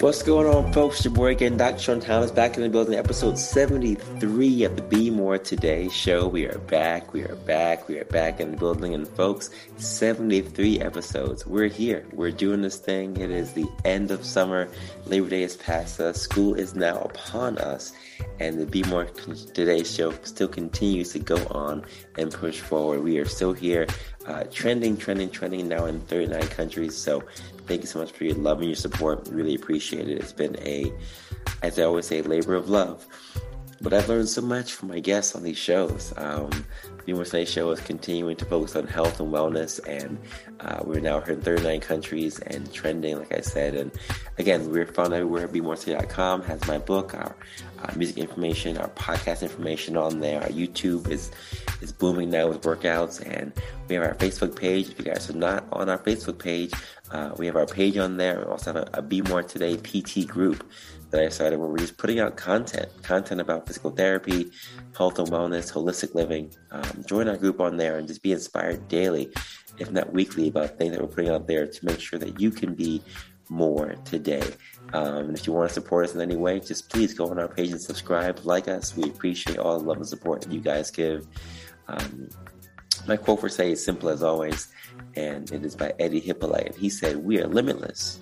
What's going on, folks? Your boy again, Dr. Sean Thomas, back in the building, episode 73 of the Be More Today show. We are back in the building. And folks, 73 episodes. We're here. We're doing this thing. It is the end of summer. Labor Day is past us. School is now upon us. And the Be More Today show still continues to go on and push forward. We are still here. Trending now in 39 countries. So thank you so much for your love and your support. Really appreciate it. It's been a, as I always say, labor of love. But I've learned so much from my guests on these shows. Be More Today show is continuing to focus on health and wellness, and we're now here in 39 countries and trending, like I said. And again, we're found everywhere. BeMoreToday.com has my book, our music information, our podcast information on there. Our YouTube is booming now with workouts, and we have our Facebook page. If you guys are not on our Facebook page, we have our page on there. We also have a Be More Today PT group that I started, where we're just putting out content about physical therapy, health and wellness, holistic living. Join our group on there and just be inspired daily, if not weekly, about things that we're putting out there to make sure that you can be more today. And if you want to support us in any way, just please go on our page and subscribe, like us. We appreciate all the love and support that you guys give. My quote for today is simple as always, and it is by Eddie Hippolyte. And he said, "We are limitless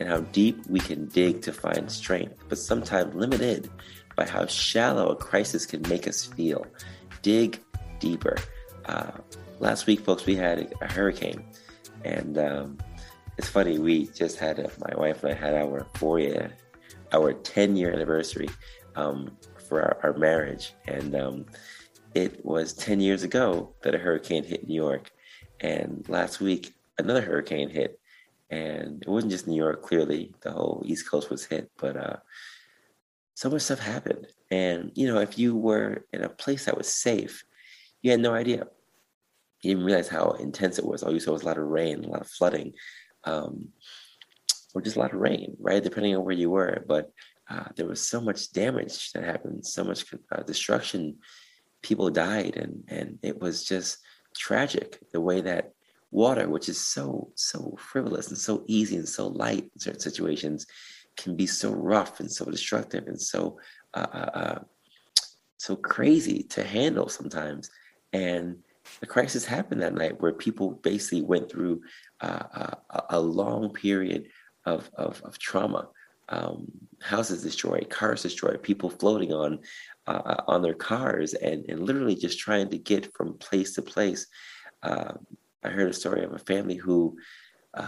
in how deep we can dig to find strength, but sometimes limited by how shallow a crisis can make us feel. Dig deeper." Last week, folks, we had a hurricane, and it's funny. We just had my wife and I had our 10-year anniversary for our marriage, and it was 10 years ago that a hurricane hit New York, and last week another hurricane hit. And it wasn't just New York, clearly. The whole East Coast was hit, but so much stuff happened. And, you know, if you were in a place that was safe, you had no idea. You didn't realize how intense it was. All you saw was a lot of rain, a lot of flooding, or just a lot of rain, right, depending on where you were. But there was so much damage that happened, so much destruction. People died, and it was just tragic the way that water, which is so frivolous and so easy and so light in certain situations, can be so rough and so destructive and so crazy to handle sometimes. And the crisis happened that night, where people basically went through a long period of trauma. Houses destroyed, cars destroyed, people floating on their cars, and literally just trying to get from place to place. I heard a story of a family who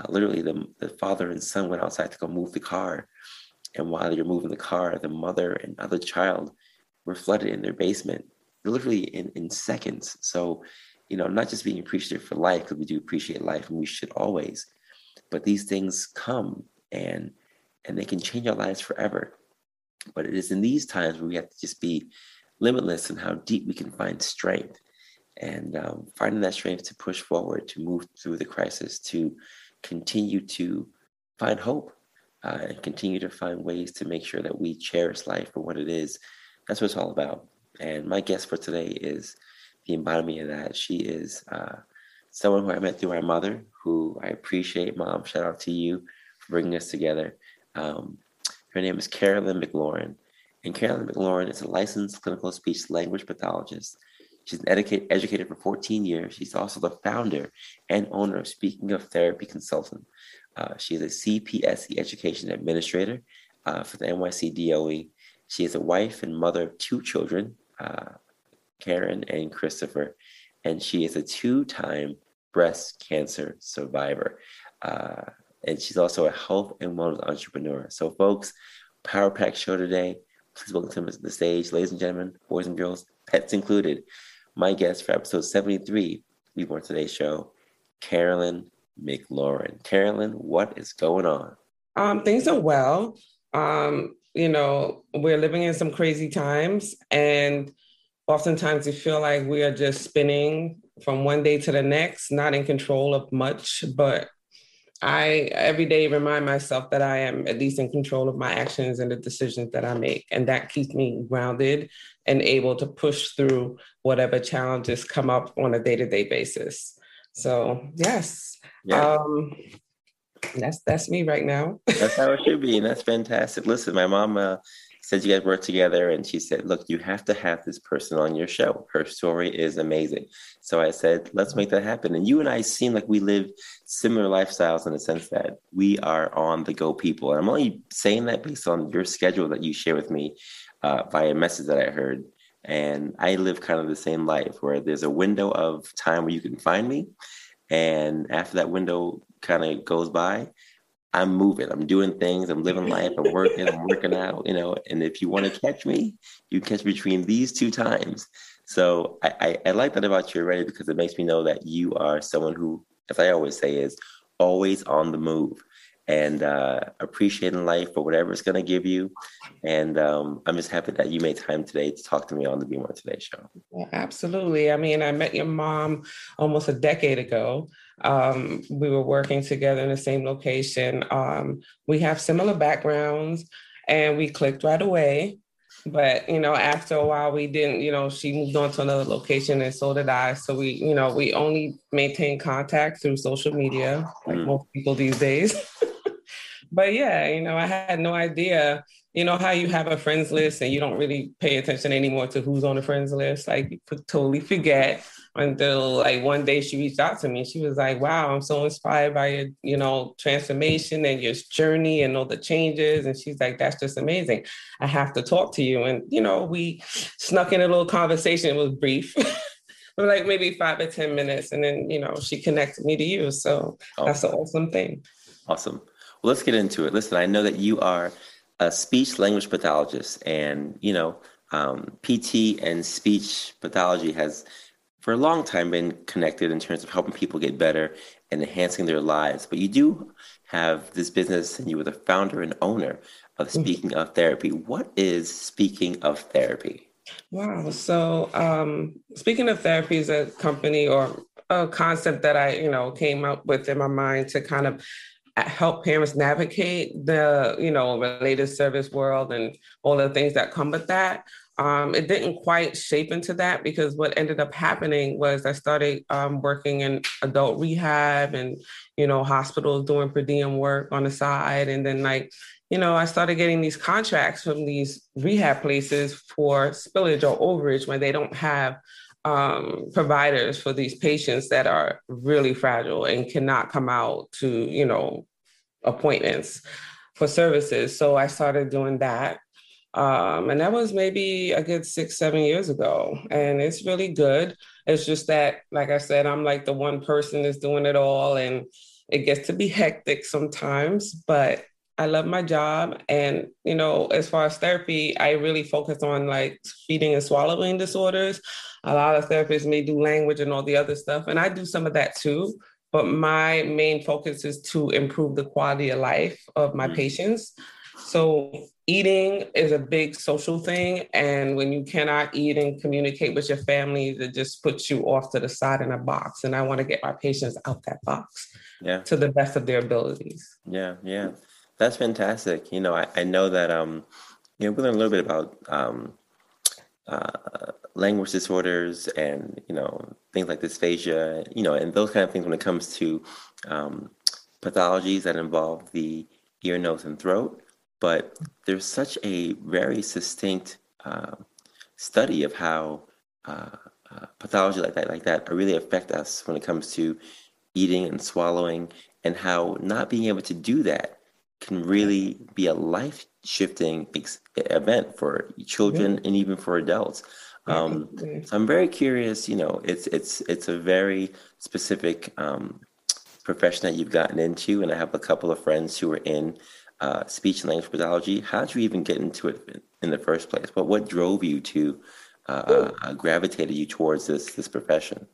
literally the father and son went outside to go move the car. And while they were moving the car, the mother and other child were flooded in their basement, literally in seconds. So, you know, not just being appreciative for life, because we do appreciate life and we should always, but these things come and they can change our lives forever. But it is in these times where we have to just be limitless in how deep we can find strength. And finding that strength to push forward, to move through the crisis, to continue to find hope, and continue to find ways to make sure that we cherish life for what it is. That's what it's all about. And my guest for today is the embodiment of that. She is someone who I met through my mother, who I appreciate. Mom, shout out to you for bringing us together. Her name is Carolyn McLaren. And Carolyn McLaren is a licensed clinical speech language pathologist. She's an educator for 14 years. She's also the founder and owner of Speaking of Therapy Consultant. She is a CPSE education administrator for the NYC DOE. She is a wife and mother of two children, Caryn and Christopher, and she is a two-time breast cancer survivor. And she's also a health and wellness entrepreneur. So folks, Power Pack show today. Please welcome to the stage, ladies and gentlemen, boys and girls, pets included, my guest for episode 73, Be More Today show, Carolyn McLaren. Carolyn, what is going on? Things are well. You know, we're living in some crazy times, and oftentimes we feel like we are just spinning from one day to the next, not in control of much, but I every day remind myself that I am at least in control of my actions and the decisions that I make. And that keeps me grounded and able to push through whatever challenges come up on a day-to-day basis. So yes, yeah. That's me right now. That's how it should be. And that's fantastic. Listen, my mom said you guys work together, and she said, look, you have to have this person on your show. Her story is amazing. So I said, let's make that happen. And you and I seem like we live similar lifestyles in the sense that we are on the go people. And I'm only saying that based on your schedule that you share with me via message that I heard. And I live kind of the same life where there's a window of time where you can find me. And after that window kind of goes by, I'm moving, I'm doing things, I'm living life, I'm working out, you know, and if you want to catch me, you catch me between these two times. So I like that about you already, because it makes me know that you are someone who, as I always say, is always on the move and appreciating life for whatever it's going to give you. And I'm just happy that you made time today to talk to me on the Be More Today show. Yeah, absolutely. I mean, I met your mom almost a decade ago. We were working together in the same location. We have similar backgrounds and we clicked right away. But, you know, after a while we didn't, you know, she moved on to another location and so did I. So we, you know, we only maintain contact through social media, like most people these days. But yeah, you know, I had no idea, you know, how you have a friends list and you don't really pay attention anymore to who's on the friends list. Like you could totally forget until like one day she reached out to me. She was like, wow, I'm so inspired by your, you know, transformation and your journey and all the changes. And she's like, that's just amazing. I have to talk to you. And, you know, we snuck in a little conversation. It was brief. Like maybe 5 or 10 minutes. And then, you know, she connected me to you. So that's an awesome thing. Awesome. Well, let's get into it. Listen, I know that you are a speech language pathologist, and, you know, PT and speech pathology has for a long time been connected in terms of helping people get better and enhancing their lives. But you do have this business, and you were the founder and owner of Speaking of Therapy. What is Speaking of Therapy? Wow. So Speaking of Therapy is a company or a concept that I, you know, came up with in my mind to kind of help parents navigate the, you know, related service world and all the things that come with that. It didn't quite shape into that because what ended up happening was I started working in adult rehab and, you know, hospitals doing per diem work on the side. And then like, you know, I started getting these contracts from these rehab places for spillage or overage when they don't have providers for these patients that are really fragile and cannot come out to, you know, appointments for services. So I started doing that. And that was maybe a good 6-7 years ago. And it's really good. It's just that, like I said, I'm like the one person that's doing it all. And it gets to be hectic sometimes, but I love my job. And, you know, as far as therapy, I really focus on like feeding and swallowing disorders. A lot of therapists may do language and all the other stuff. And I do some of that too. But my main focus is to improve the quality of life of my patients. So eating is a big social thing. And when you cannot eat and communicate with your family, it just puts you off to the side in a box. And I want to get my patients out that box to the best of their abilities. Yeah, yeah. That's fantastic. You know, I know that, you know, we're learning a little bit about language disorders and, things like dysphagia, and those kind of things when it comes to pathologies that involve the ear, nose, and throat. But there's such a very succinct study of how pathology like that really affect us when it comes to eating and swallowing, and how not being able to do that can really be a life-shifting event for children and even for adults. So I'm very curious. It's a very specific profession that you've gotten into, and I have a couple of friends who are in speech and language pathology. How did you even get into it in the first place? But what drove you to gravitated you towards this profession?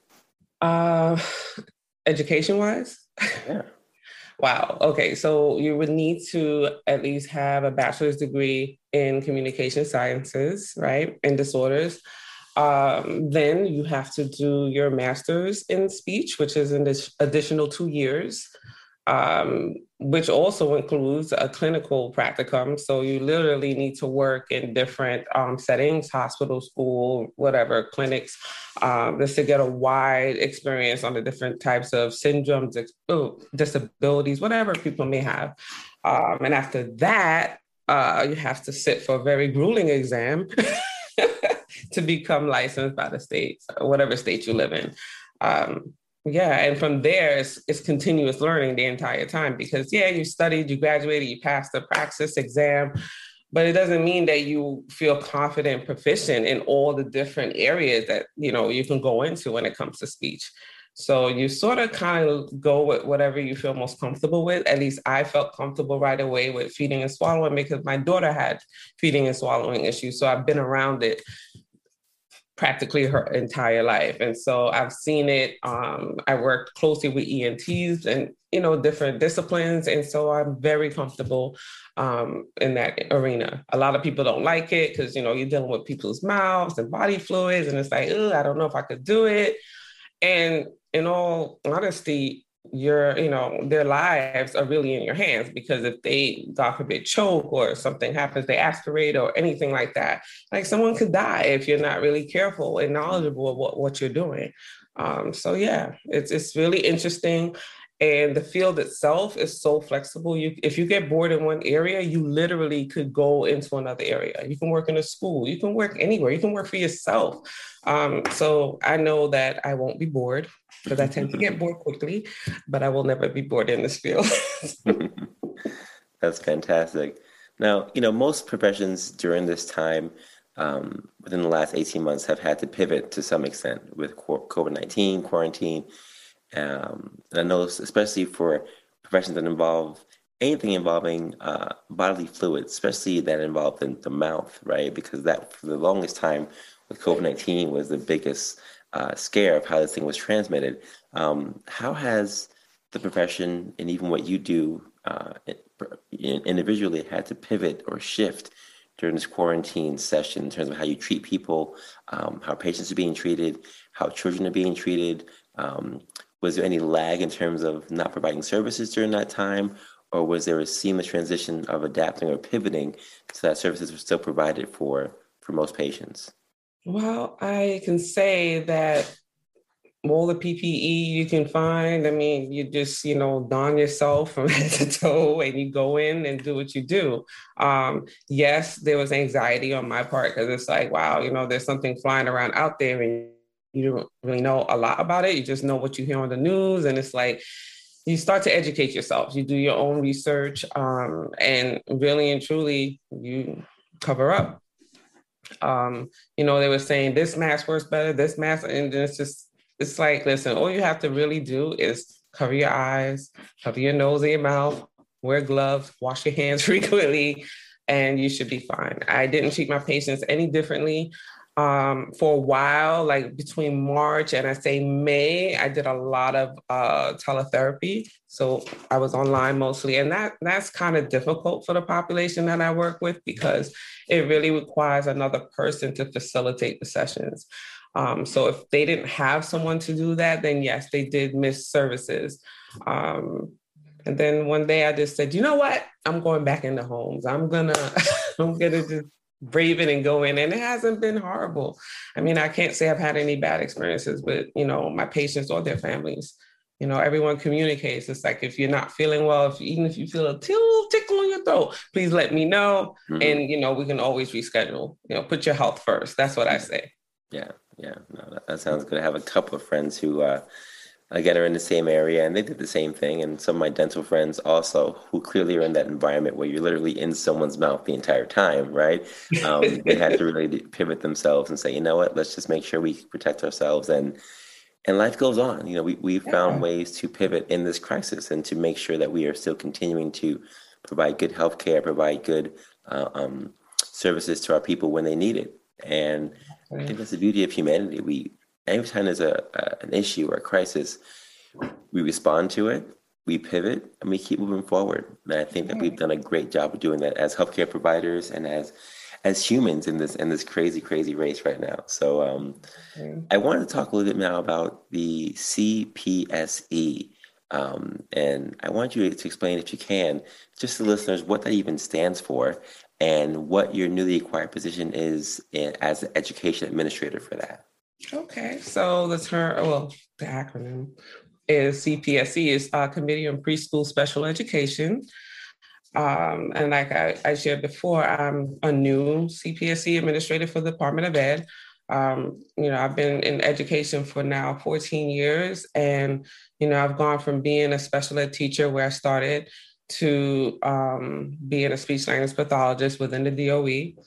Education wise? Yeah. Wow. Okay. So you would need to at least have a bachelor's degree in communication sciences, right? And disorders. Then you have to do your master's in speech, which is an additional 2 years, which also includes a clinical practicum. So you literally need to work in different settings, hospital, school, whatever, clinics, just to get a wide experience on the different types of syndromes, disabilities, whatever people may have. And after that, you have to sit for a very grueling exam to become licensed by the state, whatever state you live in. Yeah. And from there, it's continuous learning the entire time, because, yeah, you studied, you graduated, you passed the praxis exam, but it doesn't mean that you feel confident, proficient in all the different areas that, you can go into when it comes to speech. So you sort of kind of go with whatever you feel most comfortable with. At least I felt comfortable right away with feeding and swallowing, because my daughter had feeding and swallowing issues. So I've been around it practically her entire life. And so I've seen it. I worked closely with ENTs and, different disciplines. And so I'm very comfortable in that arena. A lot of people don't like it because, you're dealing with people's mouths and body fluids. And it's like, oh, I don't know if I could do it. And in all honesty, their lives are really in your hands, because if they, God forbid, choke or something happens, they aspirate or anything like that, like someone could die if you're not really careful and knowledgeable of what you're doing. So yeah, it's really interesting. And the field itself is so flexible. If you get bored in one area, you literally could go into another area. You can work in a school, you can work anywhere, you can work for yourself. So I know that I won't be bored, because I tend to get bored quickly, but I will never be bored in this field. That's fantastic. Now, most professions during this time, within the last 18 months, have had to pivot to some extent with COVID-19, quarantine. And I know, especially for professions that involve anything involving bodily fluids, especially that involve the mouth, right? Because that, for the longest time with COVID-19, was the biggest scare of how this thing was transmitted. How has the profession, and even what you do individually, had to pivot or shift during this quarantine session in terms of how you treat people, how patients are being treated, how children are being treated? Was there any lag in terms of not providing services during that time, or was there a seamless transition of adapting or pivoting so that services were still provided for most patients? Well, I can say that all the PPE you can find, I mean, you just, don yourself from head to toe and you go in and do what you do. Yes, there was anxiety on my part, because it's like, wow, there's something flying around out there and you don't really know a lot about it. You just know what you hear on the news. And it's like, you start to educate yourself. You do your own research, and really and truly you cover up. They were saying this mask works better, this mask. And it's like, listen, all you have to really do is cover your eyes, cover your nose and your mouth, wear gloves, wash your hands frequently, and you should be fine. I didn't treat my patients any differently. For a while, like between March and I say May, I did a lot of teletherapy. So I was online mostly. And that's kind of difficult for the population that I work with, because it really requires another person to facilitate the sessions. So if they didn't have someone to do that, then yes, they did miss services. And then one day I just said, you know what? I'm going back into homes. I'm going to just braving and going, and it hasn't been horrible. I mean, I can't say I've had any bad experiences with, you know, my patients or their families. You know, everyone communicates. It's like, if you're not feeling well, even if you feel a tickle in your throat, please let me know. Mm-hmm. And, you know, we can always reschedule, you know, put your health first. That's what I say. Yeah. Yeah. No, that sounds good. I have a couple of friends who, again, are in the same area, and they did the same thing. And some of my dental friends also, who clearly are in that environment where you're literally in someone's mouth the entire time, right? They had to really pivot themselves and say, you know what, let's just make sure we protect ourselves. And life goes on. You know, we've found ways to pivot in this crisis and to make sure that we are still continuing to provide good health care, provide good services to our people when they need it. And I think that's the beauty of humanity. Every time there's an issue or a crisis, we respond to it, we pivot, and we keep moving forward. And I think that we've done a great job of doing that as healthcare providers and as humans in this crazy, crazy race right now. So I wanted to talk a little bit now about the CPSE. And I want you to explain, if you can, just to listeners, what that even stands for and what your newly acquired position is as the education administrator for that. Okay, so the acronym is CPSE, is Committee on Preschool Special Education. And like I shared before, I'm a new CPSE administrator for the Department of Ed. You know, I've been in education for now 14 years, and, you know, I've gone from being a special ed teacher where I started to being a speech language pathologist within the DOE.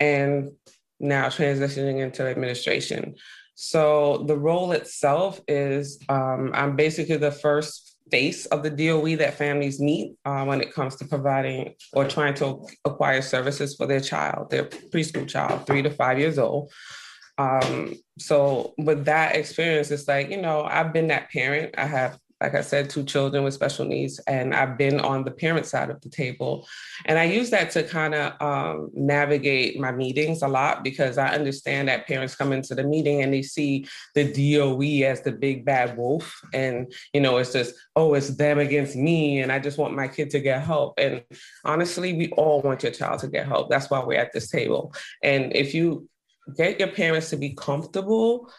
And now transitioning into administration. So the role itself is, I'm basically the first face of the DOE that families meet when it comes to providing or trying to acquire services for their child, their preschool child, 3 to 5 years old. So with that experience, it's like, you know, I've been that parent. I have, like I said, 2 children with special needs, and I've been on the parent side of the table. And I use that to kind of navigate my meetings a lot, because I understand that parents come into the meeting and they see the DOE as the big bad wolf. And, you know, it's just, oh, it's them against me, and I just want my kid to get help. And honestly, we all want your child to get help. That's why we're at this table. And if you get your parents to be comfortable,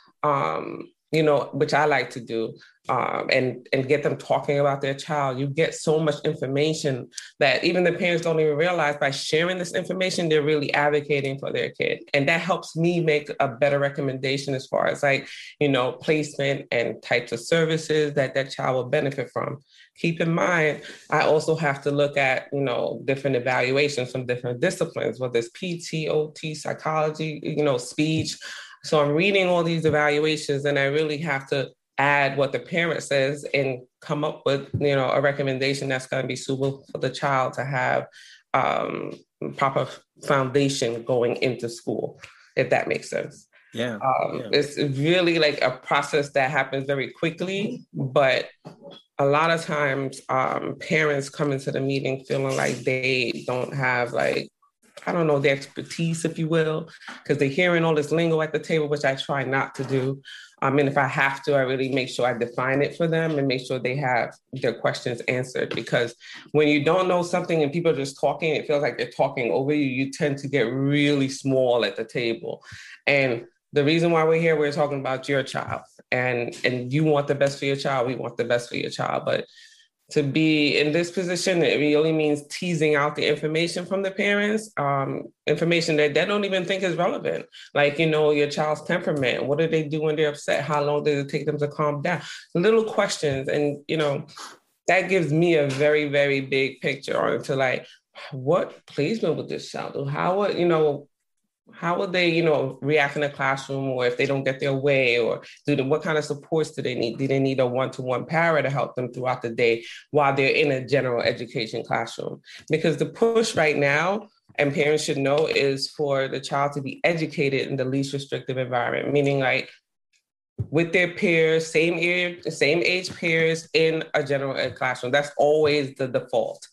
you know, which I like to do, and get them talking about their child, you get so much information that even the parents don't even realize, by sharing this information, they're really advocating for their kid. And that helps me make a better recommendation as far as, like, you know, placement and types of services that that child will benefit from. Keep in mind, I also have to look at, you know, different evaluations from different disciplines, whether it's PT, OT, psychology, you know, speech. So I'm reading all these evaluations, and I really have to add what the parent says and come up with, you know, a recommendation that's going to be suitable for the child to have proper foundation going into school, if that makes sense. Yeah, It's really like a process that happens very quickly, but a lot of times parents come into the meeting feeling like they don't have, like, I don't know, the expertise, if you will, because they're hearing all this lingo at the table, which I try not to do. And if I have to, I really make sure I define it for them and make sure they have their questions answered. Because when you don't know something and people are just talking, it feels like they're talking over you. You tend to get really small at the table. And the reason why we're here, we're talking about your child, and you want the best for your child. We want the best for your child. But to be in this position, it really means teasing out the information from the parents, information that they don't even think is relevant. Like, you know, your child's temperament. What do they do when they're upset? How long does it take them to calm down? Little questions. And, you know, that gives me a very, very big picture into, like, what placement would this child do? How would they, you know, react in the classroom, or if they don't get their way, or what kind of supports do they need? Do they need a one-to-one para to help them throughout the day while they're in a general education classroom? Because the push right now, and parents should know, is for the child to be educated in the least restrictive environment, meaning, like, with their peers, same age peers in a general ed classroom. That's always the default,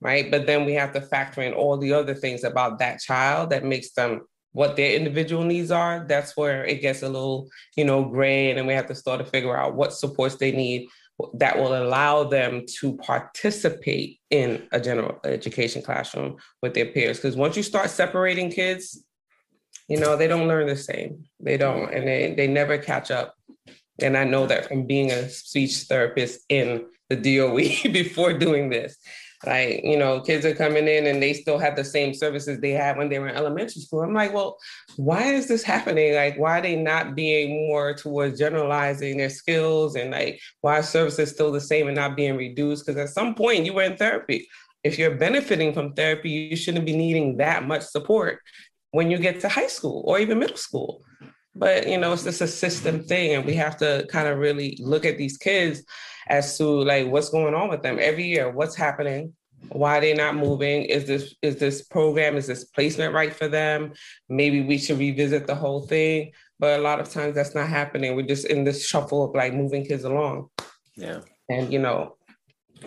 right? But then we have to factor in all the other things about that child that makes them what their individual needs are. That's where it gets a little, you know, gray. And then we have to start to figure out what supports they need that will allow them to participate in a general education classroom with their peers. Because once you start separating kids you know, they don't learn the same. They don't, and they never catch up. And I know that from being a speech therapist in the DOE before doing this. Like, you know, kids are coming in and they still have the same services they had when they were in elementary school. I'm like, well, why is this happening? Like, why are they not being more towards generalizing their skills? And like, why are services still the same and not being reduced? Because at some point you were in therapy. If you're benefiting from therapy, you shouldn't be needing that much support when you get to high school or even middle school. But, you know, it's just a system thing. And we have to kind of really look at these kids as to like what's going on with them every year, what's happening, why they're not moving. Is this program, is this placement right for them? Maybe we should revisit the whole thing. But a lot of times that's not happening. We're just in this shuffle of like moving kids along. Yeah. And, you know,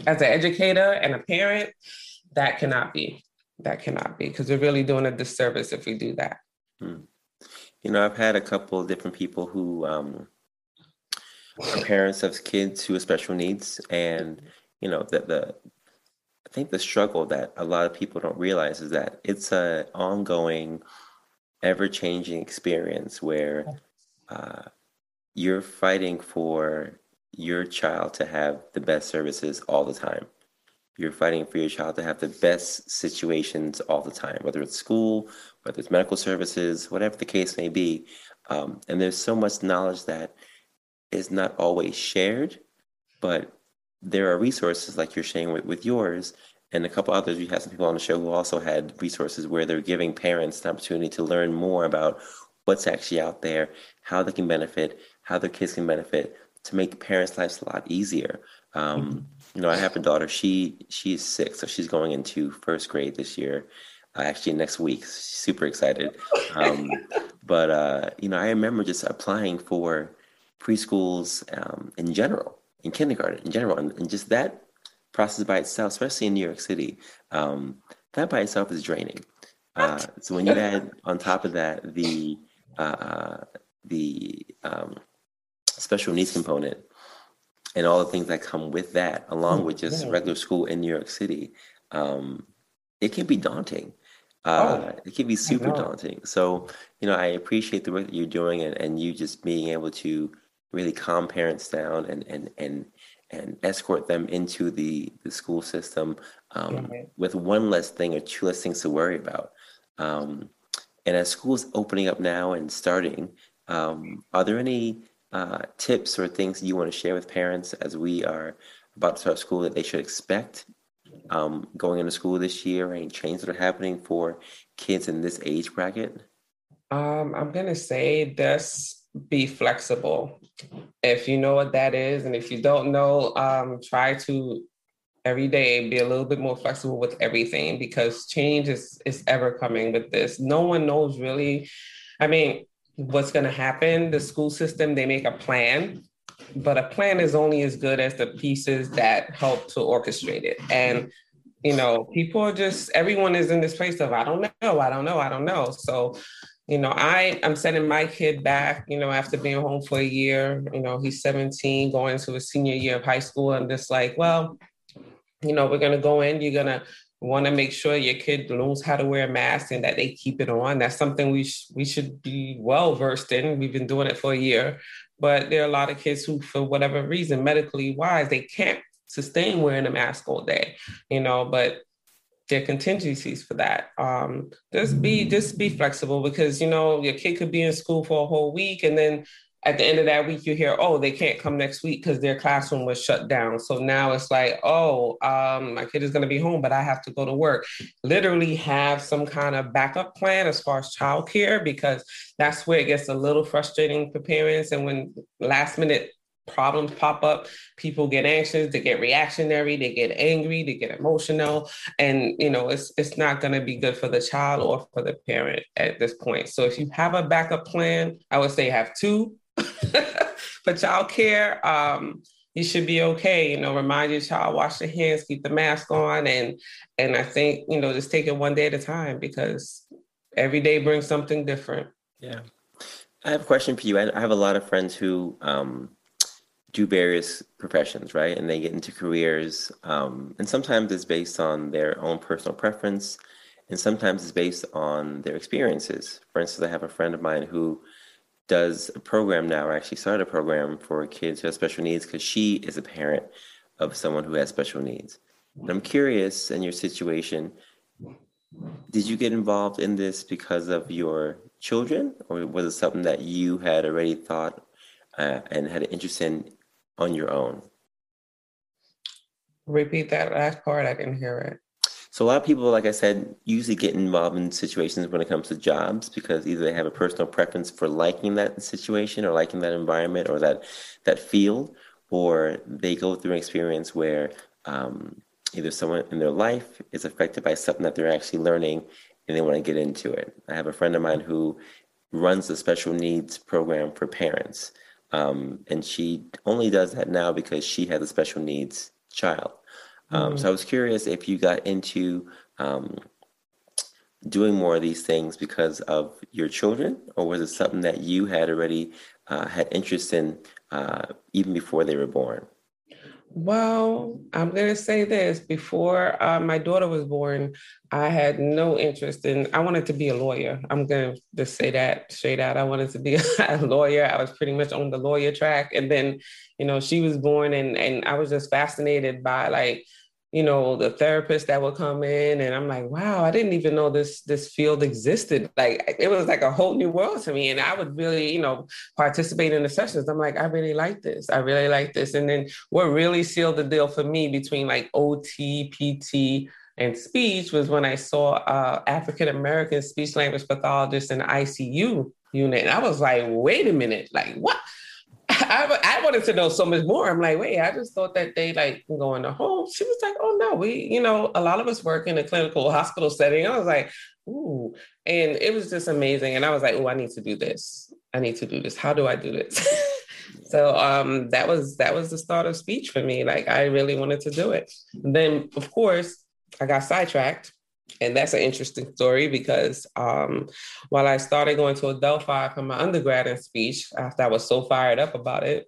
as an educator and a parent, that cannot be because we're really doing a disservice if we do that. Hmm. You know, I've had a couple of different people who are parents of kids who have special needs, and you know that I think the struggle that a lot of people don't realize is that it's an ongoing, ever-changing experience where you're fighting for your child to have the best services all the time. You're fighting for your child to have the best situations all the time, whether it's school, whether it's medical services, whatever the case may be. And there's so much knowledge that is not always shared, but there are resources like you're sharing with yours and a couple others. We have some people on the show who also had resources where they're giving parents the opportunity to learn more about what's actually out there, how they can benefit, how their kids can benefit, to make parents' lives a lot easier. You know, I have a daughter, she is 6, so she's going into first grade this year, actually next week. Super excited. But you know, I remember just applying for preschools in general, in kindergarten in general, and just that process by itself, especially in New York City, that by itself is draining. So when you add on top of that the special needs component and all the things that come with that, along with just regular school in New York City, it can be daunting. It can be super daunting. So, you know, I appreciate the work that you're doing and you just being able to really calm parents down and escort them into the school system with one less thing or two less things to worry about. And as school's opening up now and starting, are there any tips or things you want to share with parents as we are about to start school that they should expect going into school this year, and changes that are happening for kids in this age bracket? I'm going to say this, be flexible. If you know what that is, and if you don't know, try to every day be a little bit more flexible with everything, because change is ever coming with this. No one knows really, I mean, what's going to happen. The school system, they make a plan, but a plan is only as good as the pieces that help to orchestrate it. And, you know, people are just, everyone is in this place of, I don't know. So, you know, I'm sending my kid back, you know, after being home for a year, you know, he's 17, going to his senior year of high school. I'm just like, well, you know, we're going to go in, you're going to want to make sure your kid knows how to wear a mask and that they keep it on. That's something we should be well-versed in. We've been doing it for a year, but there are a lot of kids who, for whatever reason, medically wise, they can't sustain wearing a mask all day, you know, but there are contingencies for that. Just be flexible, because, you know, your kid could be in school for a whole week, and then at the end of that week, you hear, oh, they can't come next week because their classroom was shut down. So now it's like, oh, my kid is going to be home, but I have to go to work. Literally have some kind of backup plan as far as childcare, because that's where it gets a little frustrating for parents. And when last minute problems pop up, people get anxious, they get reactionary, they get angry, they get emotional. And, you know, it's not going to be good for the child or for the parent at this point. So if you have a backup plan, I would say have 2. For childcare, you should be okay. You know, remind your child, wash your hands, keep the mask on, and I think, you know, just take it one day at a time, because every day brings something different. Yeah, I have a question for you. I have a lot of friends who do various professions, right? And they get into careers, and sometimes it's based on their own personal preference, And sometimes it's based on their experiences. For instance, I have a friend of mine who does a program now, or actually started a program for kids who have special needs, because she is a parent of someone who has special needs. And I'm curious, in your situation, did you get involved in this because of your children, or was it something that you had already thought and had an interest in on your own? Repeat that last part, I didn't hear it. So a lot of people, like I said, usually get involved in situations when it comes to jobs because either they have a personal preference for liking that situation or liking that environment or that field, or they go through an experience where either someone in their life is affected by something that they're actually learning and they want to get into it. I have a friend of mine who runs a special needs program for parents, and she only does that now because she has a special needs child. So I was curious if you got into doing more of these things because of your children, or was it something that you had already had interest in even before they were born? Well, I'm going to say this. Before my daughter was born, I had no interest in, I wanted to be a lawyer. I'm going to just say that straight out. I wanted to be a lawyer. I was pretty much on the lawyer track. And then, you know, she was born and I was just fascinated by, like, you know, the therapist that would come in, and I'm like, wow, I didn't even know this field existed. Like, it was like a whole new world to me. And I would really, you know, participate in the sessions. I'm like, I really like this. I really like this. And then what really sealed the deal for me between like OT, PT, and speech was when I saw African-American speech language pathologists in the ICU unit. And I was like, wait a minute, like what? I wanted to know so much more. I'm like, wait, I just thought that they like going to home. She was like, oh no, we, you know, a lot of us work in a clinical hospital setting. I was like, ooh, and it was just amazing. And I was like, oh, I need to do this. I need to do this. How do I do this? So that was the start of speech for me. Like, I really wanted to do it. And then of course I got sidetracked. And that's an interesting story because while I started going to Adelphi for my undergrad in speech, after I was so fired up about it,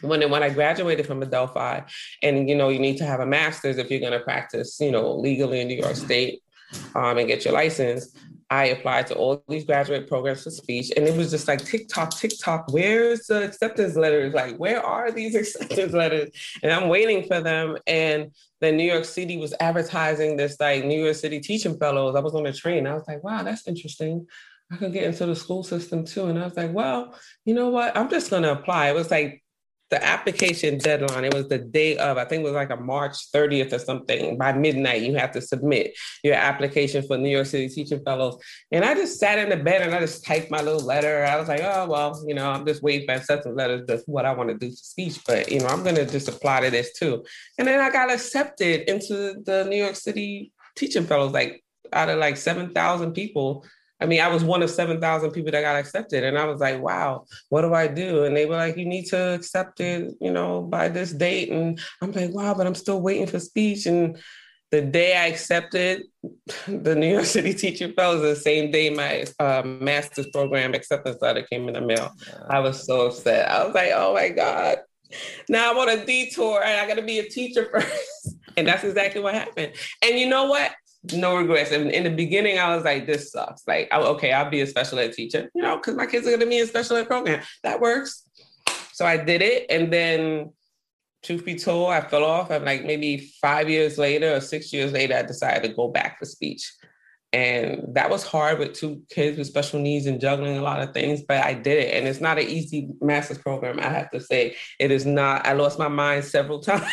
when I graduated from Adelphi, and, you know, you need to have a master's if you're going to practice, you know, legally in New York State and get your license, I applied to all these graduate programs for speech. And it was just like, tick tock, where's the acceptance letters? Like, where are these acceptance letters? And I'm waiting for them. And then New York City was advertising this, like, New York City Teaching Fellows. I was on a train. I was like, wow, that's interesting. I could get into the school system too. And I was like, well, you know what? I'm just going to apply. It was like the application deadline. It was the day of, I think it was like a March 30th or something. By midnight, you have to submit your application for New York City Teaching Fellows. And I just sat in the bed and I just typed my little letter. I was like, oh, well, you know, I'm just waiting for acceptance letters. That's what I want to do for speech. But, you know, I'm going to just apply to this too. And then I got accepted into the New York City Teaching Fellows, like out of like 7,000 people. I mean, I was one of 7,000 people that got accepted. And I was like, wow, what do I do? And they were like, you need to accept it, you know, by this date. And I'm like, wow, but I'm still waiting for speech. And the day I accepted the New York City Teaching Fellows, the same day my master's program acceptance letter came in the mail. I was so upset. I was like, oh my God, now I'm on a detour and I got to be a teacher first. And that's exactly what happened. And you know what? No regrets. And in the beginning, I was like, this sucks. Like, okay, I'll be a special ed teacher, you know, because my kids are going to be in a special ed program. That works. So I did it. And then, truth be told, I fell off. I'm like, maybe 5 years later or 6 years later, I decided to go back for speech. And that was hard with two kids with special needs and juggling a lot of things, but I did it. And it's not an easy master's program, I have to say. It is not. I lost my mind several times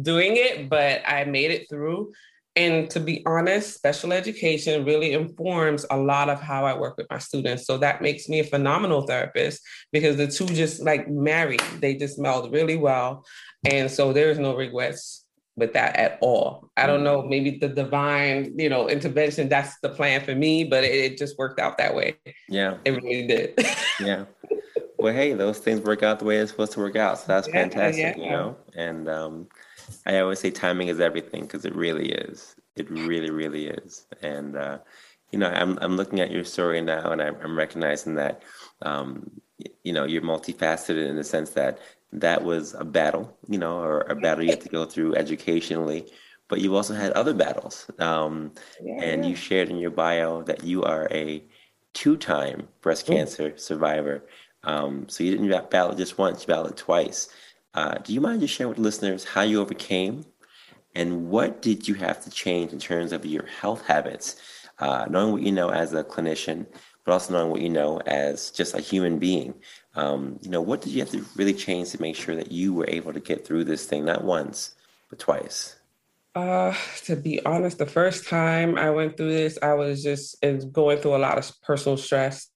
doing it, but I made it through. And to be honest, special education really informs a lot of how I work with my students. So that makes me a phenomenal therapist because the two just like marry. They just meld really well. And so there is no regrets with that at all. I don't know, maybe the divine, you know, intervention, that's the plan for me, but it just worked out that way. Yeah. It really did. Yeah. Well, hey, those things work out the way they're supposed to work out. So that's fantastic, you know? And, I always say timing is everything because it really is. It really, really is. And, you know, I'm looking at your story now and I'm recognizing that, you know, you're multifaceted in the sense that that was a battle, you know, or a battle you have to go through educationally, but you've also had other battles. And you shared in your bio that you are a two-time breast cancer survivor. So you didn't battle just once, you battled twice. Do you mind just sharing with listeners how you overcame and what did you have to change in terms of your health habits, knowing what you know as a clinician, but also knowing what you know as just a human being? What did you have to really change to make sure that you were able to get through this thing, not once, but twice? To be honest, the first time I went through this, I was just going through a lot of personal stress,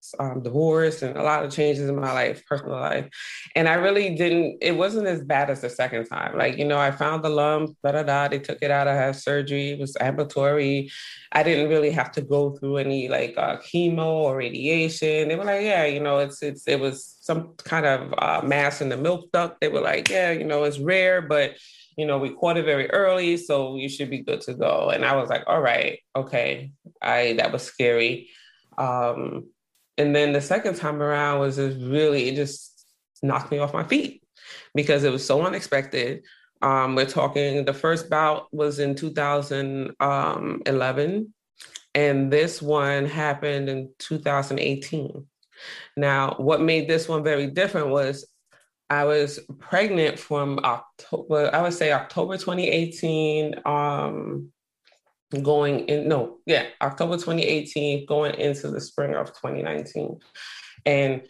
divorce, and a lot of changes in my life, personal life. And I really didn't, it wasn't as bad as the second time. Like, you know, I found the lump, they took it out, I had surgery, it was ambulatory. I didn't really have to go through any like chemo or radiation. They were like, yeah, you know, it was some kind of mass in the milk duct. They were like, yeah, you know, it's rare, but you know, we caught it very early, so you should be good to go. And I was like, all right, okay. That was scary. And then the second time around was just really, it just knocked me off my feet because it was so unexpected. We're talking, the first bout was in 2011, and this one happened in 2018. Now, what made this one very different was I was pregnant from October 2018, October 2018, going into the spring of 2019. And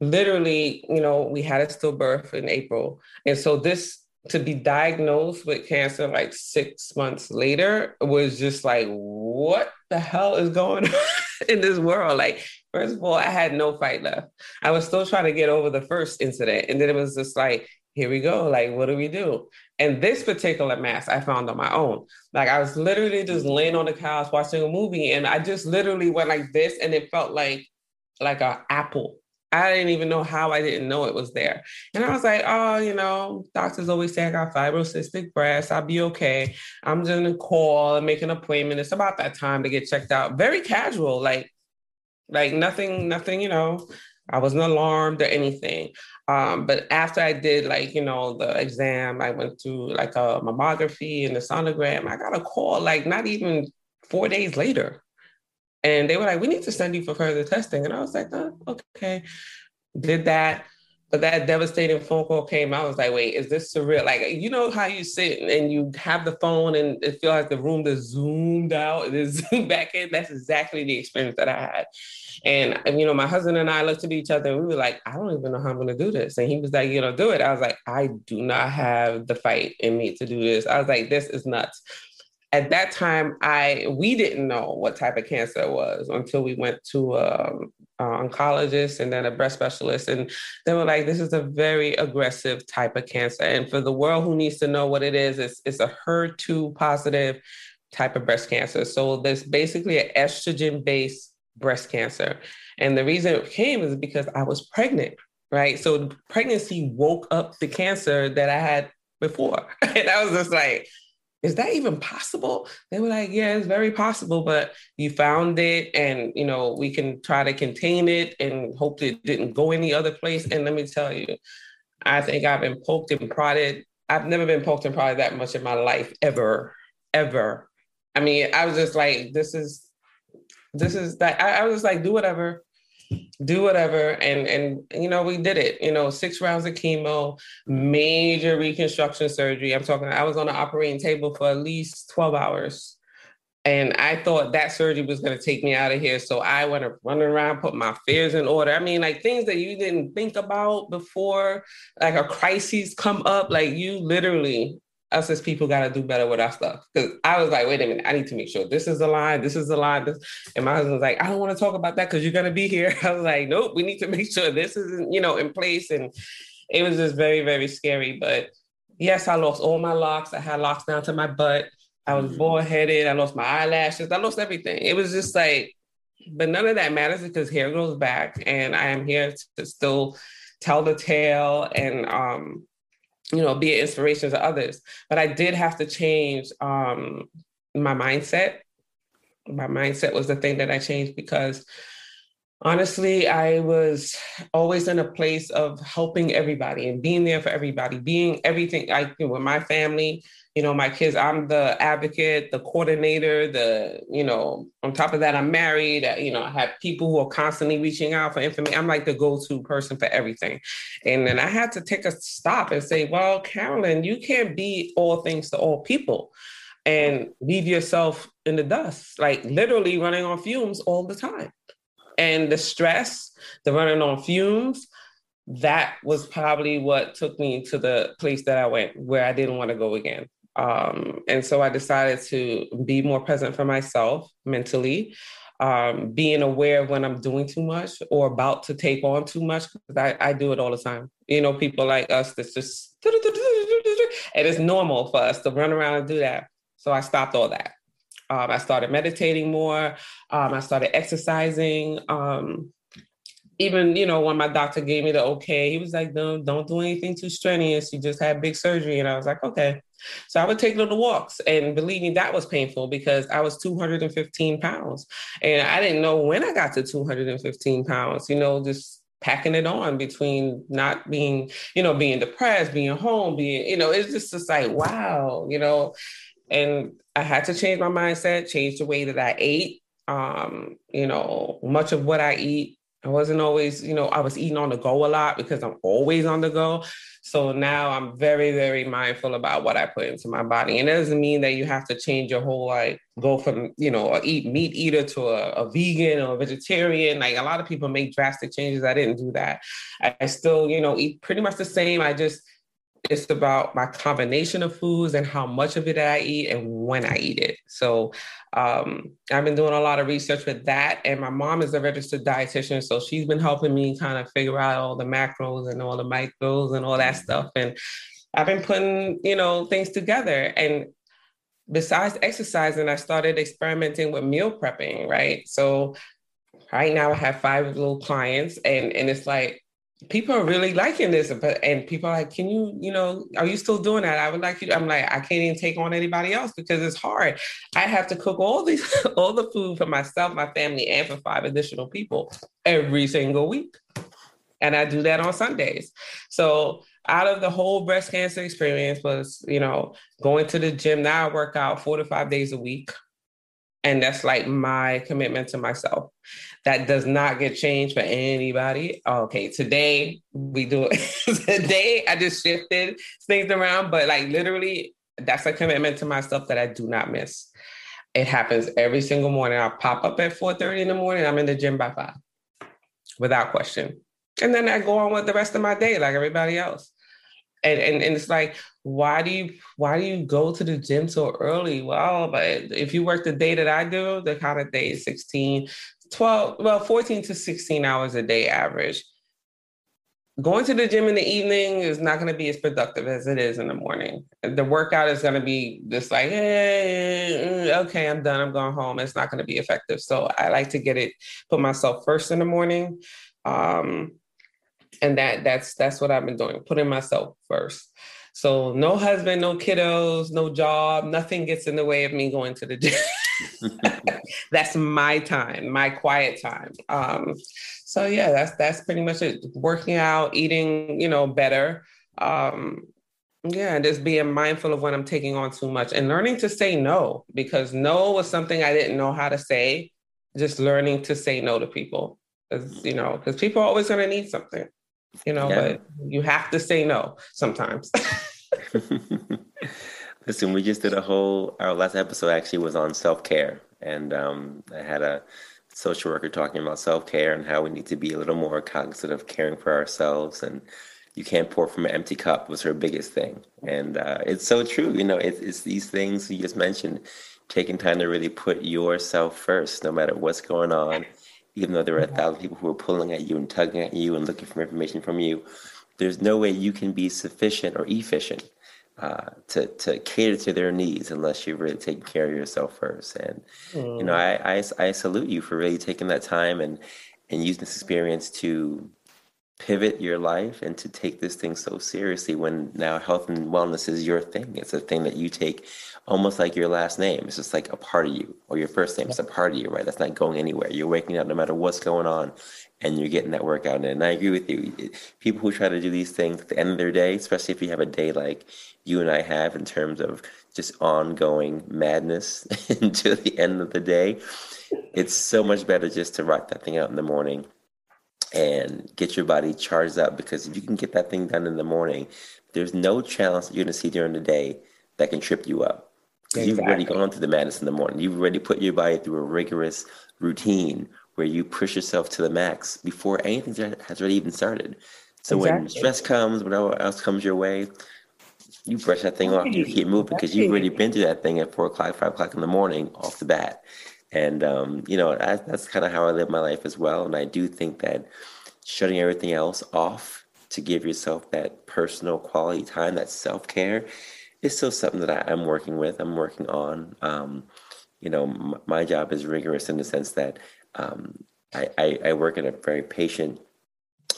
literally, you know, we had a stillbirth in April. And so this, to be diagnosed with cancer like 6 months later was just like, what the hell is going on in this world? Like, first of all, I had no fight left. I was still trying to get over the first incident. And then it was just like, here we go. Like, what do we do? And this particular mass I found on my own. Like, I was literally just laying on the couch watching a movie. And I just literally went like this. And it felt like an apple. I didn't even know how I didn't know it was there. And I was like, oh, you know, doctors always say I got fibrocystic breast. I'll be okay. I'm just going to call and make an appointment. It's about that time to get checked out. Very casual. Like nothing, you know, I wasn't alarmed or anything. But after I did the exam, I went through like a mammography and a sonogram. I got a call like not even 4 days later. And they were like, we need to send you for further testing. And I was like, oh, okay. Did that. But that devastating phone call came. I was like, wait, is this surreal? Like, you know how you sit and you have the phone and it feels like the room is zoomed out and it's zoomed back in. That's exactly the experience that I had. And, you know, my husband and I looked at each other and we were like, I don't even know how I'm going to do this. And he was like, you know, do it. I was like, I do not have the fight in me to do this. I was like, this is nuts. At that time, we didn't know what type of cancer it was until we went to an oncologist and then a breast specialist. And they were like, this is a very aggressive type of cancer. And for the world who needs to know what it is, it's a HER2 positive type of breast cancer. So there's basically an estrogen-based breast cancer. And the reason it came is because I was pregnant, right? So pregnancy woke up the cancer that I had before. And I was just like, is that even possible? They were like, yeah, it's very possible, but you found it and, you know, we can try to contain it and hope it didn't go any other place. And let me tell you, I think I've been poked and prodded. I've never been poked and prodded that much in my life, ever. I mean, I was just like, this is that. I was just like, do whatever. And, you know, we did it, you know, 6 rounds of chemo, major reconstruction surgery. I was on the operating table for at least 12 hours. And I thought that surgery was going to take me out of here. So I went running around, put my affairs in order. I mean, like things that you didn't think about before, like a crisis come up, like you literally, us as people got to do better with our stuff. Because I was like, wait a minute, I need to make sure this is the line. And my husband was like, I don't want to talk about that because you're going to be here. I was like, nope, we need to make sure this is, you know, in place. And it was just very, very scary. But yes, I lost all my locks. I had locks down to my butt. I was bald-headed. I lost my eyelashes. I lost everything. It was just like, but none of that matters because hair grows back. And I am here to still tell the tale and, you know, be an inspiration to others. But I did have to change my mindset. My mindset was the thing that I changed because Honestly, I was always in a place of helping everybody and being there for everybody, being everything I do with my family, you know, my kids. I'm the advocate, the coordinator, on top of that, I'm married. You know, I have people who are constantly reaching out for information. I'm like the go-to person for everything. And then I had to take a stop and say, well, Carolyn, you can't be all things to all people and leave yourself in the dust, like literally running on fumes all the time. And the stress, the running on fumes, that was probably what took me to the place that I went, where I didn't want to go again. And so I decided to be more present for myself mentally, being aware of when I'm doing too much or about to take on too much, because I do it all the time. You know, people like us, that's just, and it's normal for us to run around and do that. So I stopped all that. I started meditating more. I started exercising. Even, when my doctor gave me the okay, he was like, no, don't do anything too strenuous. You just had big surgery. And I was like, okay. So I would take little walks. And believe me, that was painful because I was 215 pounds. And I didn't know when I got to 215 pounds, just packing it on between not being, being depressed, being home, being, it's just like, wow, and I had to change my mindset, change the way that I ate. Much of what I eat, I wasn't always, I was eating on the go a lot because I'm always on the go. So now I'm very, very mindful about what I put into my body. And it doesn't mean that you have to change your whole, go from, meat eater to a vegan or a vegetarian. Like a lot of people make drastic changes. I didn't do that. I still, eat pretty much the same. It's about my combination of foods and how much of it I eat and when I eat it. So I've been doing a lot of research with that. And my mom is a registered dietitian. So she's been helping me kind of figure out all the macros and all the micros and all that stuff. And I've been putting, things together. And besides exercising, I started experimenting with meal prepping, right? So right now I have 5 little clients and it's like, people are really liking this, and people are like, can you, are you still doing that? I would like you to. I'm like, I can't even take on anybody else because it's hard. I have to cook all the food for myself, my family, and for 5 additional people every single week. And I do that on Sundays. So out of the whole breast cancer experience was, going to the gym. Now I work out 4 to 5 days a week. And that's like my commitment to myself. That does not get changed for anybody. Okay, today we do it. Today I just shifted things around, but like literally that's a commitment to myself that I do not miss. It happens every single morning. I pop up at 4:30 in the morning. I'm in the gym by 5 without question. And then I go on with the rest of my day like everybody else. And it's like, why do you go to the gym so early? Well, but if you work the day that I do, the kind of day is 14 to 16 hours a day average. Going to the gym in the evening is not going to be as productive as it is in the morning. The workout is going to be just like, hey, okay, I'm done. I'm going home. It's not going to be effective. So I like to put myself first in the morning. And that's what I've been doing, putting myself first. So no husband, no kiddos, no job, nothing gets in the way of me going to the gym. That's my time, my quiet time. So yeah, that's pretty much it. Working out, eating, better. And just being mindful of when I'm taking on too much and learning to say no, because no was something I didn't know how to say, just learning to say no to people, because people are always going to need something. But you have to say no sometimes. Listen, we just did our last episode actually was on self-care. And I had a social worker talking about self-care and how we need to be a little more cognizant of caring for ourselves. And you can't pour from an empty cup was her biggest thing. And it's so true. It's these things you just mentioned, taking time to really put yourself first, no matter what's going on. Even though there are 1,000 people who are pulling at you and tugging at you and looking for information from you, there's no way you can be sufficient or efficient to cater to their needs unless you really take care of yourself first. And, I salute you for really taking that time and using this experience to pivot your life and to take this thing so seriously when now health and wellness is your thing. It's a thing that you take almost like your last name. It's just like a part of you, or your first name is a part of you, right? That's not going anywhere. You're waking up no matter what's going on, and you're getting that workout in. And I agree with you. People who try to do these things at the end of their day, especially if you have a day like you and I have in terms of just ongoing madness until the end of the day, it's so much better just to rock that thing out in the morning and get your body charged up. Because if you can get that thing done in the morning, there's no challenge that you're going to see during the day that can trip you up. Because exactly. You've already gone through the madness in the morning. You've already put your body through a rigorous routine where you push yourself to the max before anything has already even started. So exactly. When stress comes, whatever else comes your way, you brush that thing off and you keep moving, because you've already been through that thing at 4 o'clock, 5 o'clock in the morning off the bat. And, that's kind of how I live my life as well. And I do think that shutting everything else off to give yourself that personal quality time, that self-care, is still something that I'm working with. I'm working on, my job is rigorous in the sense that I work in a very patient,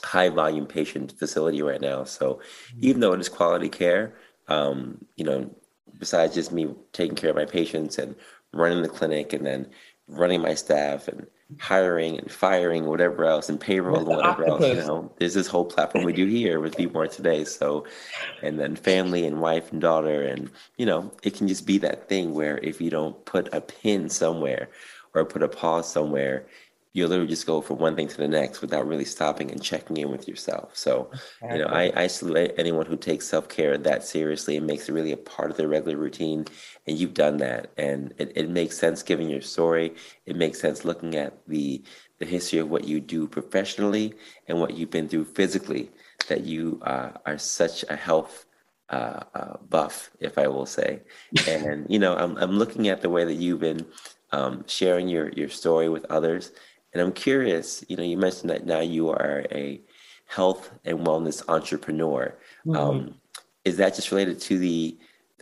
high volume patient facility right now. So even though it is quality care, besides just me taking care of my patients and running the clinic and then running my staff and hiring and firing, whatever else, and payroll and whatever else, there's this whole platform we do here with Be More Today. So, and then family and wife and daughter, and, it can just be that thing where if you don't put a pin somewhere or put a pause somewhere, you'll literally just go from one thing to the next without really stopping and checking in with yourself. So, I salute anyone who takes self-care that seriously and makes it really a part of their regular routine. And you've done that. And it makes sense given your story. It makes sense looking at the history of what you do professionally and what you've been through physically, that you are such a health buff, if I will say. And, I'm looking at the way that you've been sharing your story with others. And I'm curious, you mentioned that now you are a health and wellness entrepreneur. Mm-hmm. Is that just related to the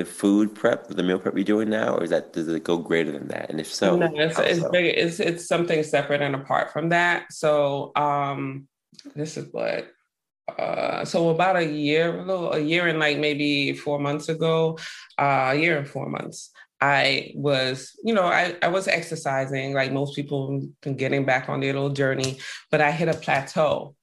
food prep, the meal prep you're doing now, or does it go greater than that? And if so, no, it's bigger. It's something separate and apart from that. So this is what. About a year and 4 months ago, I was, I was exercising like most people, getting back on their little journey, but I hit a plateau.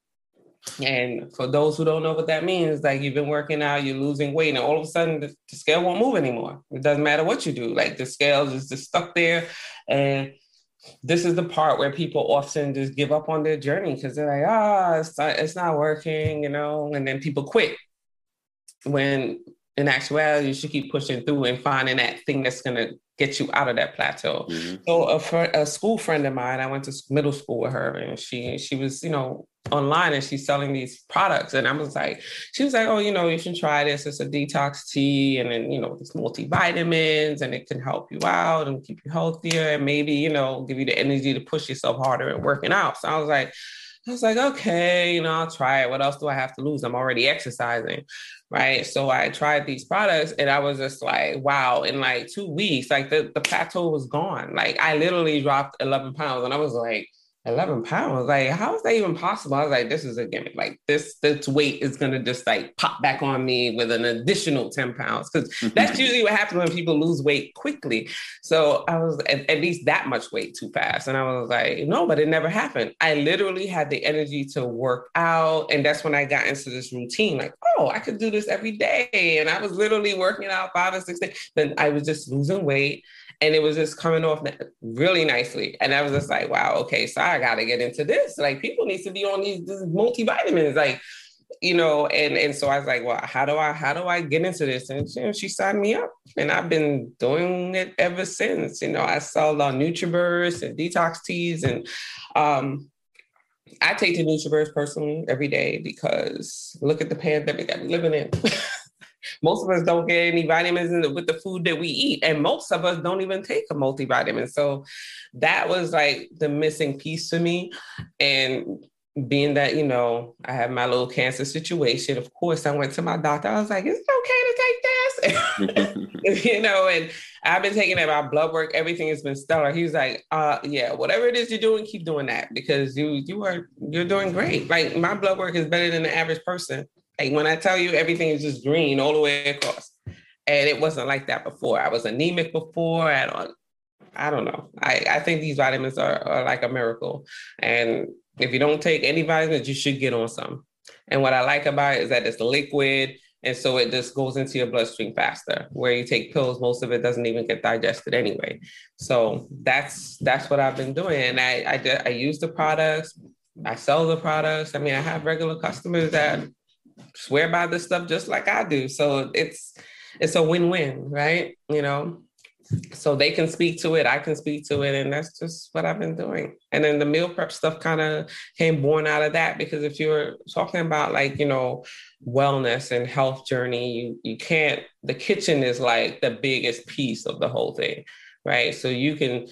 And for those who don't know what that means, like you've been working out, you're losing weight, and all of a sudden the scale won't move anymore. It doesn't matter what you do. Like the scale is just stuck there. And this is the part where people often just give up on their journey because they're like, it's not working, and then people quit. When in actuality, you should keep pushing through and finding that thing that's going to get you out of that plateau. Mm-hmm. So a school friend of mine, I went to middle school with her, and she was, online, and she's selling these products. And she was like, oh, you should try this. It's a detox tea. And then, it's multivitamins, and it can help you out and keep you healthier. And maybe, give you the energy to push yourself harder and working out. So I was like, okay, I'll try it. What else do I have to lose? I'm already exercising, right? So I tried these products, and I was just like, wow, in like 2 weeks, like the plateau was gone. Like I literally dropped 11 pounds, and I was like, 11 pounds? Like, how is that even possible? I was like, this is a gimmick. Like this weight is going to just like pop back on me with an additional 10 pounds. Cause that's usually what happens when people lose weight quickly. So I was at least that much weight too fast. And I was like, no, but it never happened. I literally had the energy to work out. And that's when I got into this routine. Like, oh, I could do this every day. And I was literally working out 5 or 6 days. Then I was just losing weight. And it was just coming off really nicely. And I was just like, wow, okay, so I got to get into this. Like, people need to be on these multivitamins, like, and so I was like, well, how do I get into this? And she signed me up, and I've been doing it ever since. I sell Nutrivers and detox teas, and I take the Nutrivers personally every day because look at the pandemic that we're living in. Most of us don't get any vitamins with the food that we eat. And most of us don't even take a multivitamin. So that was like the missing piece to me. And being that, you know, I had my little cancer situation, of course, I went to my doctor. I was like, is it okay to take this? You know, and I've been taking it, my blood work, everything has been stellar. He was like, yeah, whatever it is you're doing, keep doing that because you're doing great. Like my blood work is better than the average person. Like when I tell you everything is just green all the way across. And it wasn't like that before. I was anemic before. I don't know. I think these vitamins are like a miracle. And if you don't take any vitamins, you should get on some. And what I like about it is that it's liquid. And so it just goes into your bloodstream faster. Where you take pills, most of it doesn't even get digested anyway. So that's what I've been doing. And I use the products. I sell the products. I mean, I have regular customers that swear by this stuff just like I do. So it's a win-win, right? You know, so they can speak to it. I can speak to it. And that's just what I've been doing. And then the meal prep stuff kind of came born out of that, because if you're talking about like, you know, wellness and health journey, you can't, the kitchen is like the biggest piece of the whole thing, right? So you can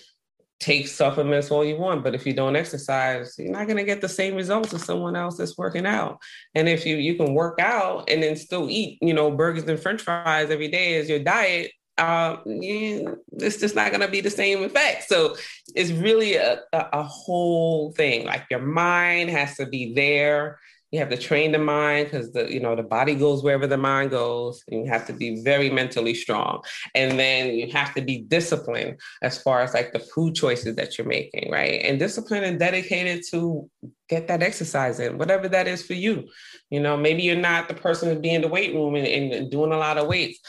take supplements all you want, but if you don't exercise, you're not going to get the same results as someone else that's working out. And if you can work out and then still eat, you know, burgers and french fries every day as your diet, it's just not going to be the same effect. So it's really a whole thing. Like your mind has to be there. You have to train the mind because the body goes wherever the mind goes, and you have to be very mentally strong. And then you have to be disciplined as far as like the food choices that you're making, right? And disciplined and dedicated to get that exercise in, whatever that is for you. You know, maybe you're not the person to be in the weight room and doing a lot of weights,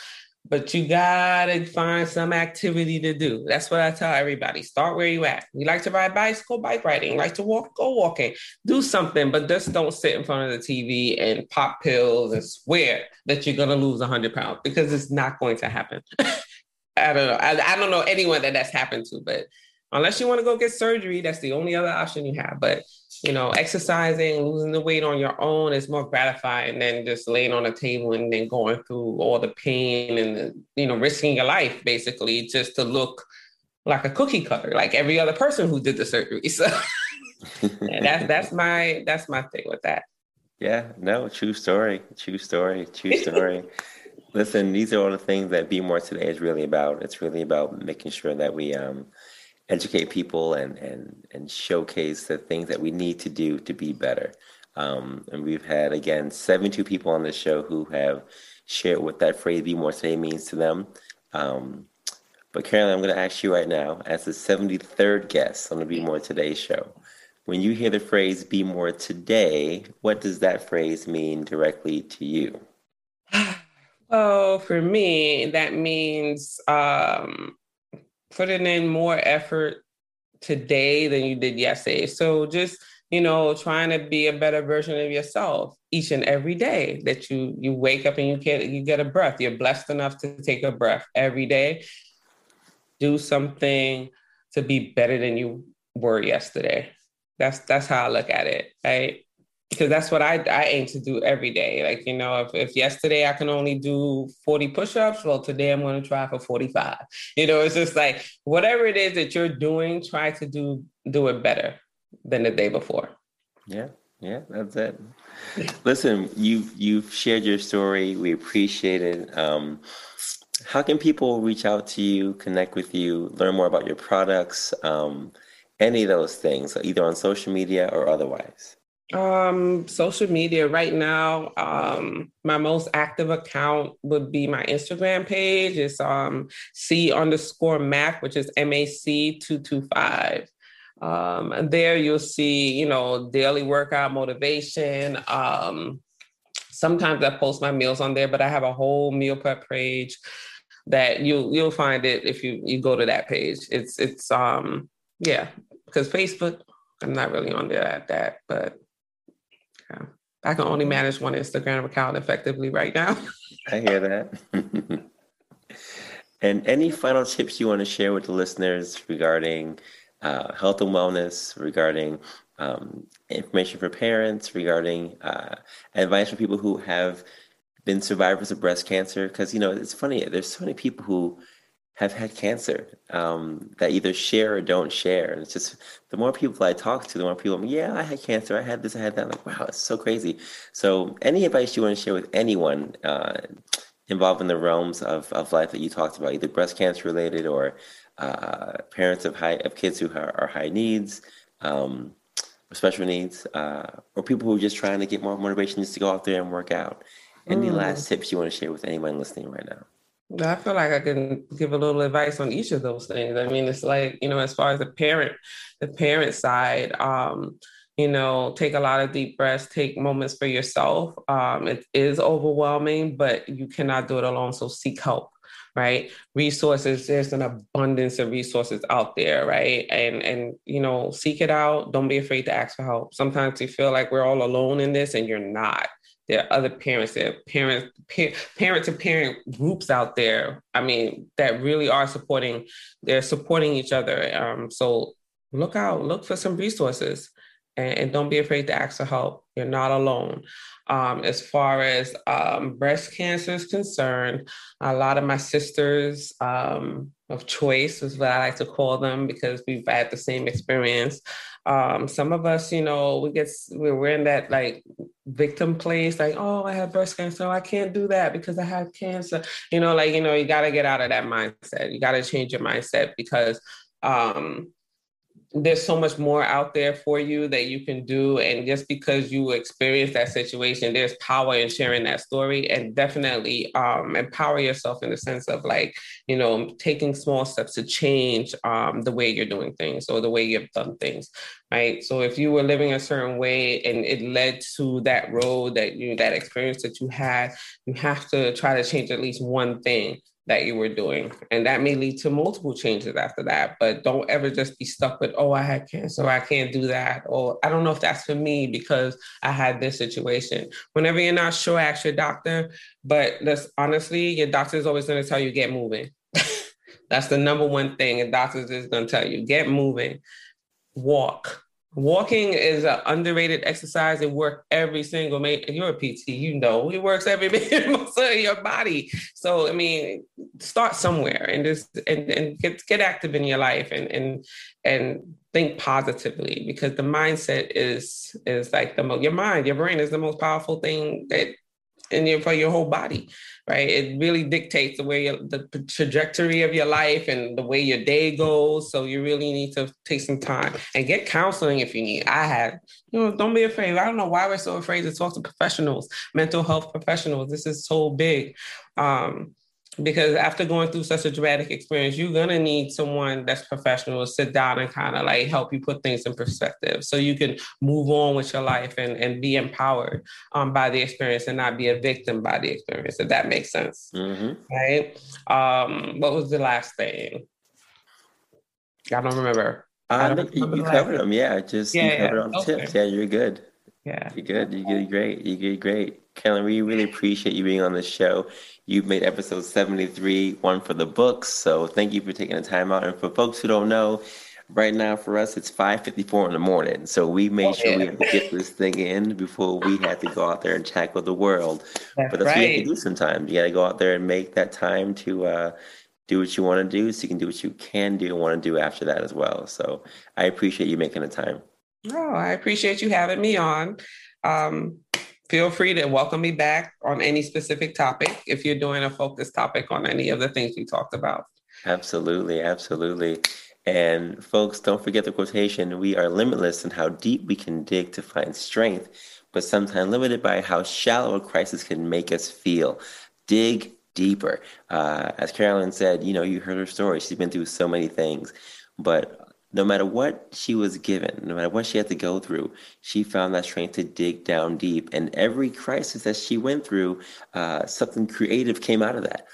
but you gotta find some activity to do. That's what I tell everybody. Start where you at. You like to ride bikes, go bike riding. You like to walk, go walking. Do something, but just don't sit in front of the TV and pop pills and swear that you're gonna lose 100 pounds because it's not going to happen. I don't know. I don't know anyone that's happened to, but unless you wanna go get surgery, that's the only other option you have. But, you know, exercising, losing the weight on your own is more gratifying than just laying on a table and then going through all the pain and, risking your life basically just to look like a cookie cutter, like every other person who did the surgery. So yeah, that's my thing with that. Yeah, no, true story. Listen, these are all the things that Be More Today is really about. It's really about making sure that we, educate people and showcase the things that we need to do to be better. And we've had, again, 72 people on this show who have shared what that phrase Be More Today means to them. But Carolyn, I'm going to ask you right now, as the 73rd guest on the Be More Today show, when you hear the phrase Be More Today, what does that phrase mean directly to you? Well, for me, that means... putting in more effort today than you did yesterday. So just, trying to be a better version of yourself each and every day that you wake up and you get a breath. You're blessed enough to take a breath every day. Do something to be better than you were yesterday. That's how I look at it, right? Because that's what I aim to do every day. Like, if yesterday I can only do 40 push-ups, well, today I'm going to try for 45. It's just like, whatever it is that you're doing, try to do it better than the day before. Yeah, that's it. Listen, you've shared your story. We appreciate it. How can people reach out to you, connect with you, learn more about your products, any of those things, either on social media or otherwise? Social media right now, my most active account would be my Instagram page. It's C_Mac, which is MAC225. There you'll see, daily workout motivation. Sometimes I post my meals on there, but I have a whole meal prep page that you'll find it if you go to that page. It's because Facebook, I'm not really on there at that, but I can only manage one Instagram account effectively right now. I hear that. And any final tips you want to share with the listeners regarding health and wellness, regarding information for parents, regarding advice for people who have been survivors of breast cancer? Because, it's funny, there's so many people who have had cancer, that either share or don't share. And it's just, the more people I talk to, the more people, I had cancer, I had this, I had that. I'm like, wow, it's so crazy. So any advice you want to share with anyone involved in the realms of life that you talked about, either breast cancer related or parents of kids who are high needs, or special needs, or people who are just trying to get more motivation just to go out there and work out. Any last tips you want to share with anyone listening right now? I feel like I can give a little advice on each of those things. I mean, it's like, as far as the parent side, take a lot of deep breaths, take moments for yourself. It is overwhelming, but you cannot do it alone. So seek help, right? Resources, there's an abundance of resources out there, right? And seek it out. Don't be afraid to ask for help. Sometimes you feel like we're all alone in this, and you're not. There are other parents, parent-to-parent groups out there, that really are supporting each other. So look for some resources and don't be afraid to ask for help. You're not alone. As far as breast cancer is concerned, a lot of my sisters of choice is what I like to call them, because we've had the same experience. Some of us, we're in that like victim place, like, oh, I have breast cancer, so I can't do that because I have cancer. You got to get out of that mindset. You got to change your mindset, because there's so much more out there for you that you can do. And just because you experience that situation, there's power in sharing that story, and definitely empower yourself in the sense of taking small steps to change the way you're doing things or the way you've done things. Right. So if you were living a certain way and it led to that road that experience that you had, you have to try to change at least one thing that you were doing. And that may lead to multiple changes after that, but don't ever just be stuck with, oh, I had cancer, or I can't do that, or I don't know if that's for me because I had this situation. Whenever you're not sure, ask your doctor, but honestly, your doctor is always going to tell you, get moving. That's the number one thing. A doctor is just going to tell you, get moving, walk. Walking is an underrated exercise. It works every single minute. You're a PT, it works every minute of your body. So, start somewhere and just and get active in your life and think positively, because the mindset is like your brain is the most powerful thing that for your whole body, right? It really dictates the way the trajectory of your life and the way your day goes. So you really need to take some time and get counseling if you need. Don't be afraid. I don't know why we're so afraid to talk to professionals, mental health professionals. This is so big. Because after going through such a dramatic experience, you're going to need someone that's professional to sit down and kind of like help you put things in perspective so you can move on with your life and be empowered by the experience and not be a victim by the experience, if that makes sense. Mm-hmm. Right. What was the last thing? I don't remember. You covered them. Yeah. Tips. Yeah, you're good. Yeah. You're good. You did great. You did great. Carolyn, we really appreciate you being on the show. You've made episode 73, one for the books. So thank you for taking the time out. And for folks who don't know, right now for us, it's 5:54 in the morning. So we made sure we had to get this thing in before we had to go out there and tackle the world. But that's what you have to do sometimes. You got to go out there and make that time to do what you want to do, so you can do what you can do and want to do after that as well. So I appreciate you making the time. Oh, I appreciate you having me on. Feel free to welcome me back on any specific topic if you're doing a focused topic on any of the things we talked about. Absolutely, absolutely. And folks, don't forget the quotation, we are limitless in how deep we can dig to find strength, but sometimes limited by how shallow a crisis can make us feel. Dig deeper. As Carolyn said, you heard her story. She's been through so many things, but no matter what she was given, no matter what she had to go through, she found that strength to dig down deep. And every crisis that she went through, something creative came out of that.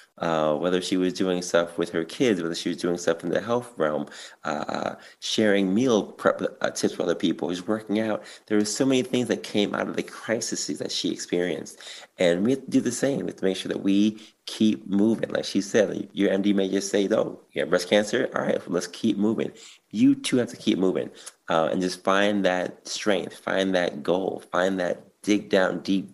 Whether she was doing stuff with her kids, whether she was doing stuff in the health realm, sharing meal prep tips with other people, just working out. There were so many things that came out of the crises that she experienced. And we have to do the same. We have to make sure that we keep moving. Like she said, your MD may just say, oh, you have breast cancer? All right, let's keep moving. You too have to keep moving and just find that strength, find that goal, find that dig down deep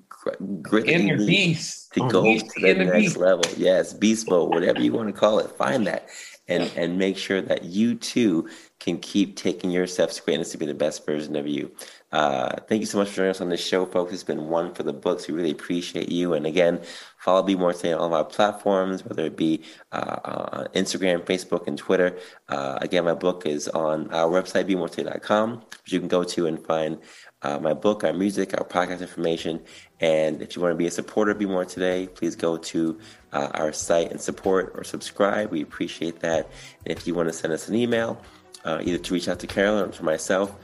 gritting your beast to go to the next level. Yes, beast mode, whatever you want to call it, find that and make sure that you too can keep taking your steps to greatness to be the best version of you. Thank you so much for joining us on this show, folks. It's been one for the books. We really appreciate you. And again, follow Be More Today on all of our platforms, whether it be on Instagram, Facebook, and Twitter. Again, my book is on our website, BeMoreToday.com, which you can go to and find my book, our music, our podcast information. And if you want to be a supporter of Be More Today, please go to our site and support or subscribe. We appreciate that. And if you want to send us an email, either to reach out to Carolyn or to myself,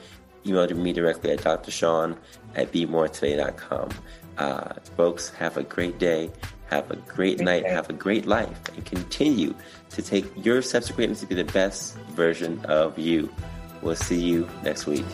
email me directly at drshawn@bemoretoday.com. Folks, have a great day, have a great night, have a great life, and continue to take your steps to greatness to be the best version of you. We'll see you next week.